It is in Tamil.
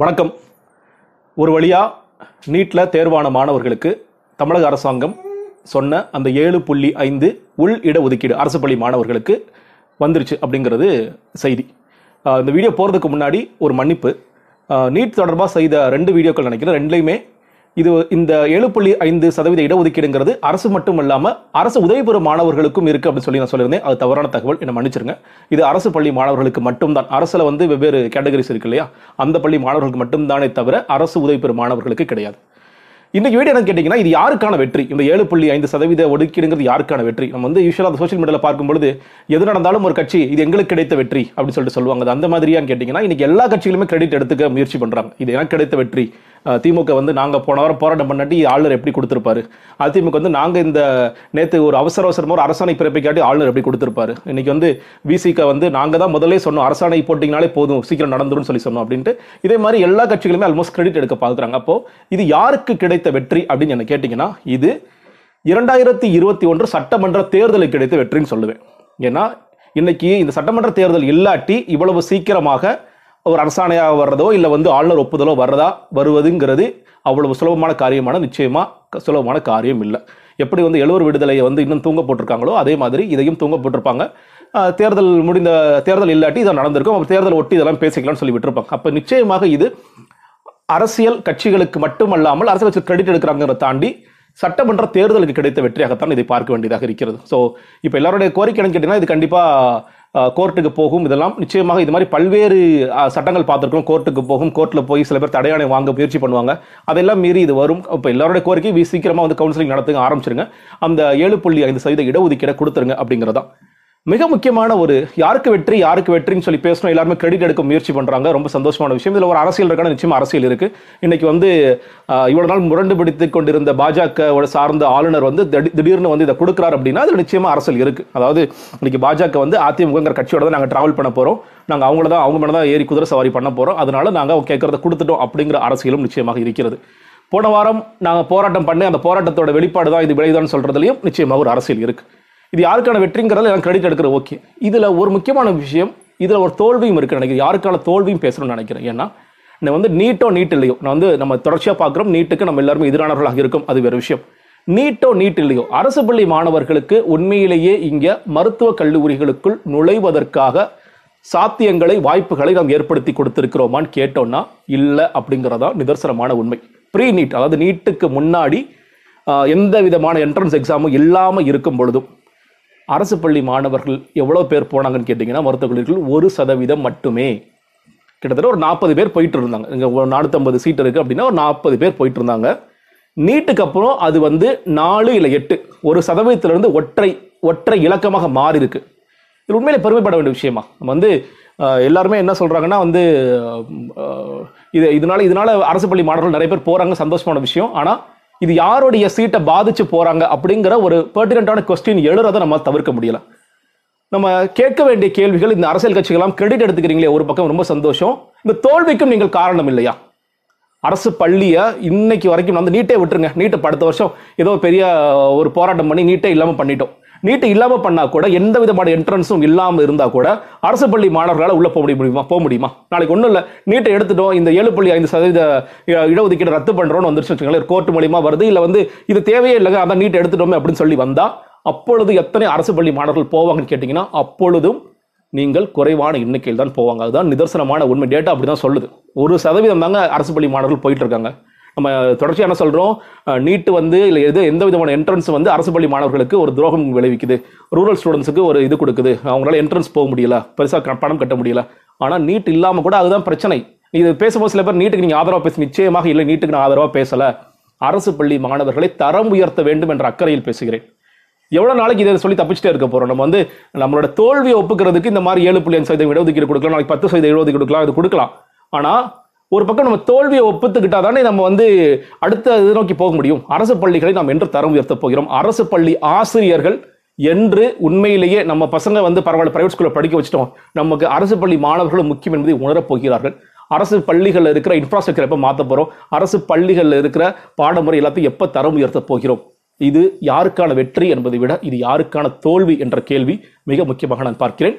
வணக்கம். ஒரு வழியாக நீட்டில் தேர்வான மாணவர்களுக்கு தமிழக அரசாங்கம் சொன்ன அந்த 7.5 உள் இடஒதுக்கீடு அரசு பள்ளி மாணவர்களுக்கு வந்துருச்சு அப்படிங்கிறது செய்தி. இந்த வீடியோ போகிறதுக்கு முன்னாடி ஒரு மன்னிப்பு. நீட் தொடர்பாக செய்த 2 வீடியோக்கள் நினைக்கிறேன், 2லையுமே இது இந்த 7.5% இடஒதுக்கீடுங்கிறது அரசு மட்டும் இல்லாமல் அரசு உதவி பெறும் மாணவர்களுக்கும் இருக்குது அப்படின்னு சொல்லி நான் சொல்லியிருந்தேன். அது தவறான தகவல், என்னை மன்னிச்சிருங்க. இது அரசு பள்ளி மாணவர்களுக்கு மட்டும்தான். அரசில் வெவ்வேறு கேட்டகரிஸ் இருக்கு இல்லையா, அந்த பள்ளி மாணவர்களுக்கு மட்டும்தானே தவிர அரசு உதவி பெறும் மாணவர்களுக்கு கிடையாது. இன்றைக்கி வீடியோ என்ன கேட்டிங்கன்னா, இது யாருக்கான வெற்றி? இந்த 7.5% ஒதுக்கீடுங்கிறது யாருக்கான வெற்றி? நம்ம யூஸ்வலாக அந்த சோஷியல் மீடியாவில் பார்க்கும்பொழுது எது நடந்தாலும் ஒரு கட்சி இது எங்களுக்கு கிடைத்த வெற்றி அப்படின்னு சொல்லிட்டு சொல்லுவாங்க. அது அந்த மாதிரியான்னு கேட்டிங்கன்னா, இன்றைக்கி எல்லா கட்சிகளுமே கிரெடிட் எடுத்துக்க முயற்சி பண்ணுறாங்க. இது எனக்கு கிடைத்த வெற்றி, திமுக நாங்கள் போன வாரம் போராட்டம் பண்ணாட்டி ஆளுநர் எப்படி கொடுத்துருப்பாரு, அதிமுக நாங்கள் இந்த நேற்று ஒரு அவசரமாக ஒரு அரசாணை பிறப்பிக்காட்டி ஆளுநர் எப்படி கொடுத்துருப்பாரு, இன்றைக்கி விசிக நாங்கள் தான் முதலே சொன்னோம் அரசாணை போட்டிங்கனாலே போதும் சீக்கிரம் நடந்துடும் சொல்லி சொன்னோம் அப்படின்ட்டு இதே மாதிரி எல்லா கட்சிகளுமே ஆல்மோஸ்ட் கிரெடிட் எடுக்க பார்க்குறாங்க. அப்போது இது யாருக்கு கிடைத்த வெற்றி அப்படின்னு என்ன கேட்டிங்கன்னா, இது 2021 சட்டமன்ற தேர்தலுக்கு கிடைத்த வெற்றின்னு சொல்லுவேன். ஏன்னா இன்னைக்கு இந்த சட்டமன்ற தேர்தல் இல்லாட்டி இவ்வளவு சீக்கிரமாக ஒரு அரசாணையாக வர்றதோ இல்லை ஆளுநர் ஒப்புதலோ வருவதுங்கிறது அவ்வளவு சுலபமான காரியமான நிச்சயமாக சுலபமான காரியம் இல்லை. எப்படி 70 விடுதலையை இன்னும் தூங்க போட்டிருக்காங்களோ அதே மாதிரி இதையும் தூங்க போட்டிருப்பாங்க. தேர்தல் முடிந்த தேர்தல் இல்லாட்டி இதை நடந்திருக்கும், அப்போ தேர்தல் ஒட்டி இதெல்லாம் பேசிக்கலாம்னு சொல்லி விட்டுருப்பாங்க. அப்போ நிச்சயமாக இது அரசியல் கட்சிகளுக்கு மட்டுமல்லாமல் அரசியல் கட்சி கிரெடிட் எடுக்கிறாங்கிறத தாண்டி சட்டமன்ற தேர்தலுக்கு கிடைத்த வெற்றியாகத்தான் இதை பார்க்க வேண்டியதாக இருக்கிறது. ஸோ இப்போ எல்லாருடைய கோரிக்கை என்னன்னு கேட்டிங்கன்னா, இது கண்டிப்பாக கோர்ட்டுக்கு போகும். இதெல்லாம் நிச்சயமாக இது மாதிரி பல்வேறு சட்டங்கள் பார்த்துருக்கோம். கோர்ட்டுக்கு போகும், கோர்ட்டில் போய் சில பேர் தடையானை வாங்க முயற்சி பண்ணுவாங்க. அதெல்லாம் மீறி இது வரும். இப்போ எல்லாரோட கோரிக்கை சீக்கிரமாக கவுன்சிலிங் நடத்துங்க, ஆரம்பிச்சிருங்க, அந்த 7.5% இடஒதுக்கீடை கொடுத்துருங்க அப்படிங்கிறதான் மிக முக்கியமான ஒரு யாருக்கு வெற்றி யாருக்கு வெற்றின்னு சொல்லி பேசணும். எல்லாருமே கிரெடிட் எடுக்க முயற்சி பண்ணுறாங்க, ரொம்ப சந்தோஷமான விஷயம். இதில் ஒரு அரசியல் இருக்கான, நிச்சயமாக அரசியல் இருக்குது. இன்றைக்கி இவ்வளோ நாள் முரண்டு பிடித்து கொண்டிருந்த பாஜகவோட சார்ந்த ஆளுநர் திடீர்னு இதை கொடுக்குறாரு அப்படின்னா அதில் நிச்சயமாக அரசியல் இருக்குது. அதாவது இன்றைக்கி பாஜக அதிமுகங்கிற கட்சியோட தான் நாங்கள் ட்ராவல் பண்ண போகிறோம், நாங்கள் அவங்க மேலே தான் ஏறி குதிரை சவாரி பண்ண போகிறோம், அதனால் நாங்கள் கேட்குறத கொடுத்துட்டோம் அப்படிங்கிற அரசியலும் நிச்சயமாக இருக்கிறது. போன வாரம் நாங்கள் போராட்டம் பண்ணி அந்த போராட்டத்தோட வெளிப்பாடு தான் இது விளையுதான்னு சொல்கிறதுலையும் நிச்சயமாக ஒரு அரசியல் இருக்குது. இது யாருக்கான வெற்றிங்கிறதுல எனக்கு கிரெடிட் எடுக்கிற ஓகே. இதில் ஒரு முக்கியமான விஷயம், இதில் ஒரு தோல்வியும் இருக்குன்னு நினைக்கிறேன், யாருக்கான தோல்வியும் பேசணும்னு நினைக்கிறேன். ஏன்னா நான் நீட்டோ நீட் இல்லையோ, நான் நம்ம தொடர்ச்சியாக பார்க்குறோம், நீட்டுக்கு நம்ம எல்லாருமே எதிரானவர்களாக இருக்கும், அது வேறு விஷயம். நீட்டோ நீட் இல்லையோ அரசு பள்ளி மாணவர்களுக்கு உண்மையிலேயே இங்கே மருத்துவக் கல்லூரிகளுக்குள் நுழைவதற்காக சாத்தியங்களை வாய்ப்புகளை நாம் ஏற்படுத்தி கொடுத்துருக்கிறோமான்னு கேட்டோம்னா இல்லை அப்படிங்கிறதா நிதர்சனமான உண்மை. ப்ரீ நீட், அதாவது நீட்டுக்கு முன்னாடி எந்த விதமான என்ட்ரன்ஸ் எக்ஸாமும் இல்லாமல் இருக்கும் பொழுதும் அரசு பள்ளி மாணவர்கள் எவ்வளோ பேர் போனாங்கன்னு கேட்டிங்கன்னா, மருத்துவக் கல்லூரிகள் 1% மட்டுமே. கிட்டத்தட்ட ஒரு 40 பேர் போயிட்டு இருந்தாங்க. இங்கே 450 சீட் இருக்குது அப்படின்னா ஒரு 40 பேர் போயிட்டு இருந்தாங்க. நீட்டுக்கு அப்புறம் அது 4 இல்லை 8 1%-லிருந்து ஒற்றை இலக்கமாக மாறி இருக்கு. இது உண்மையிலே பெருமைப்பட வேண்டிய விஷயமா? நம்ம எல்லாருமே என்ன சொல்கிறாங்கன்னா இதனால அரசு பள்ளி மாணவர்கள் நிறைய பேர் போகிறாங்க, சந்தோஷமான விஷயம். ஆனால் இது யாருடைய சீட்டை பாதிச்சு போகிறாங்க அப்படிங்கிற ஒரு பெர்டினன்டான கொஸ்டின் எழுறதை நம்ம தவிர்க்க முடியலை. நம்ம கேட்க வேண்டிய கேள்விகள், இந்த அரசியல் கட்சிகள்லாம் கிரெடிட் எடுத்துக்கிறீங்களே ஒரு பக்கம் ரொம்ப சந்தோஷம், இந்த தோல்விக்கும் நீங்கள் காரணம் இல்லையா? அரசு பள்ளியை இன்னைக்கு வரைக்கும் நீட்டே விட்டுருங்க, நீட்டை அடுத்த வருஷம் ஏதோ பெரிய ஒரு போராட்டம் பண்ணி நீட்டே இல்லாமல் பண்ணிட்டோம். நீட்டு இல்லாமல் பண்ணால் கூட எந்த விதமான என்ட்ரன்ஸும் இல்லாமல் இருந்தால் கூட அரசு பள்ளி மாணவர்களால் உள்ளே போக முடியுமா? நாளைக்கு ஒன்றும் இல்லை, நீட்டை எடுத்துட்டோம், இந்த 7.5% இடஒதுக்கீடு ரத்து பண்ணுறோன்னு வந்துருச்சு வச்சுக்கோங்களேன், கோர்ட் மூலியமாக வருது, இல்லை இது தேவையே இல்லைங்க அதான் நீட்டை எடுத்துட்டோமே அப்படின்னு சொல்லி வந்தால் அப்பொழுது எத்தனை அரசு பள்ளி மாணவர்கள் போவாங்கன்னு கேட்டிங்கன்னா அப்பொழுதும் நீங்கள் குறைவான எண்ணிக்கையில் தான் போவாங்க. அதுதான் நிதர்சனமான உண்மை. டேட்டா அப்படி தான் சொல்லுது. 1% தாங்க அரசு பள்ளி மாணவர்கள் போயிட்டு இருக்காங்க. நம்ம தொடர்ச்சியாக என்ன சொல்கிறோம், நீட்டு இல்லை எந்த விதமான என்ட்ரன்ஸ் அரசு பள்ளி மாணவர்களுக்கு ஒரு துரோகம் விளைவிக்குது, ரூரல் ஸ்டூடெண்ட்ஸுக்கு ஒரு இது கொடுக்குது, அவங்களால என்ட்ரன்ஸ் போக முடியல, பெருசாக பணம் கட்ட முடியல. ஆனால் நீட் இல்லாமல் கூட அதுதான் பிரச்சனை. இது பேசும்போது சில பேர் நீட்டுக்கு நீங்கள் ஆதரவாக பேச, நிச்சயமாக இல்லை, நீட்டுக்கு நான் ஆதரவாக பேசலை, அரசு பள்ளி மாணவர்களை தரம் உயர்த்த வேண்டும் என்ற அக்கறையில் பேசுகிறேன். எவ்வளோ நாளைக்கு இதை சொல்லி தப்பிச்சுட்டே இருக்க போகிறோம்? நம்ம நம்மளோட தோல்வியை ஒப்புக்கிறதுக்கு இந்த மாதிரி 7.5% இடஒதுக்கீடு கொடுக்கலாம், நாளைக்கு 10% இடஒதுக்கீடு கொடுக்கலாம், இது கொடுக்கலாம். ஆனால் ஒரு பக்கம் நம்ம தோல்வியை ஒப்புத்துக்கிட்டால் தானே நம்ம அடுத்த இது நோக்கி போக முடியும். அரசு பள்ளிகளை நாம் என்று தரம் உயர்த்தப் போகிறோம். அரசு பள்ளி ஆசிரியர்கள் என்று உண்மையிலேயே நம்ம பசங்க பரவாயில்ல பிரைவேட் ஸ்கூலில் படிக்க வச்சிட்டோம், நமக்கு அரசு பள்ளி மாணவர்களும் முக்கியம் என்பதை உணரப் போகிறார்கள். அரசு பள்ளிகளில் இருக்கிற இன்ஃப்ராஸ்ட்ரக்சர் எப்போ மாற்ற போகிறோம், அரசு பள்ளிகளில் இருக்கிற பாடமுறை எல்லாத்தையும் எப்போ தரம் உயர்த்தப் போகிறோம். இது யாருக்கான வெற்றி என்பதை விட இது யாருக்கான தோல்வி என்ற கேள்வி மிக முக்கியமாக நான் பார்க்கிறேன்.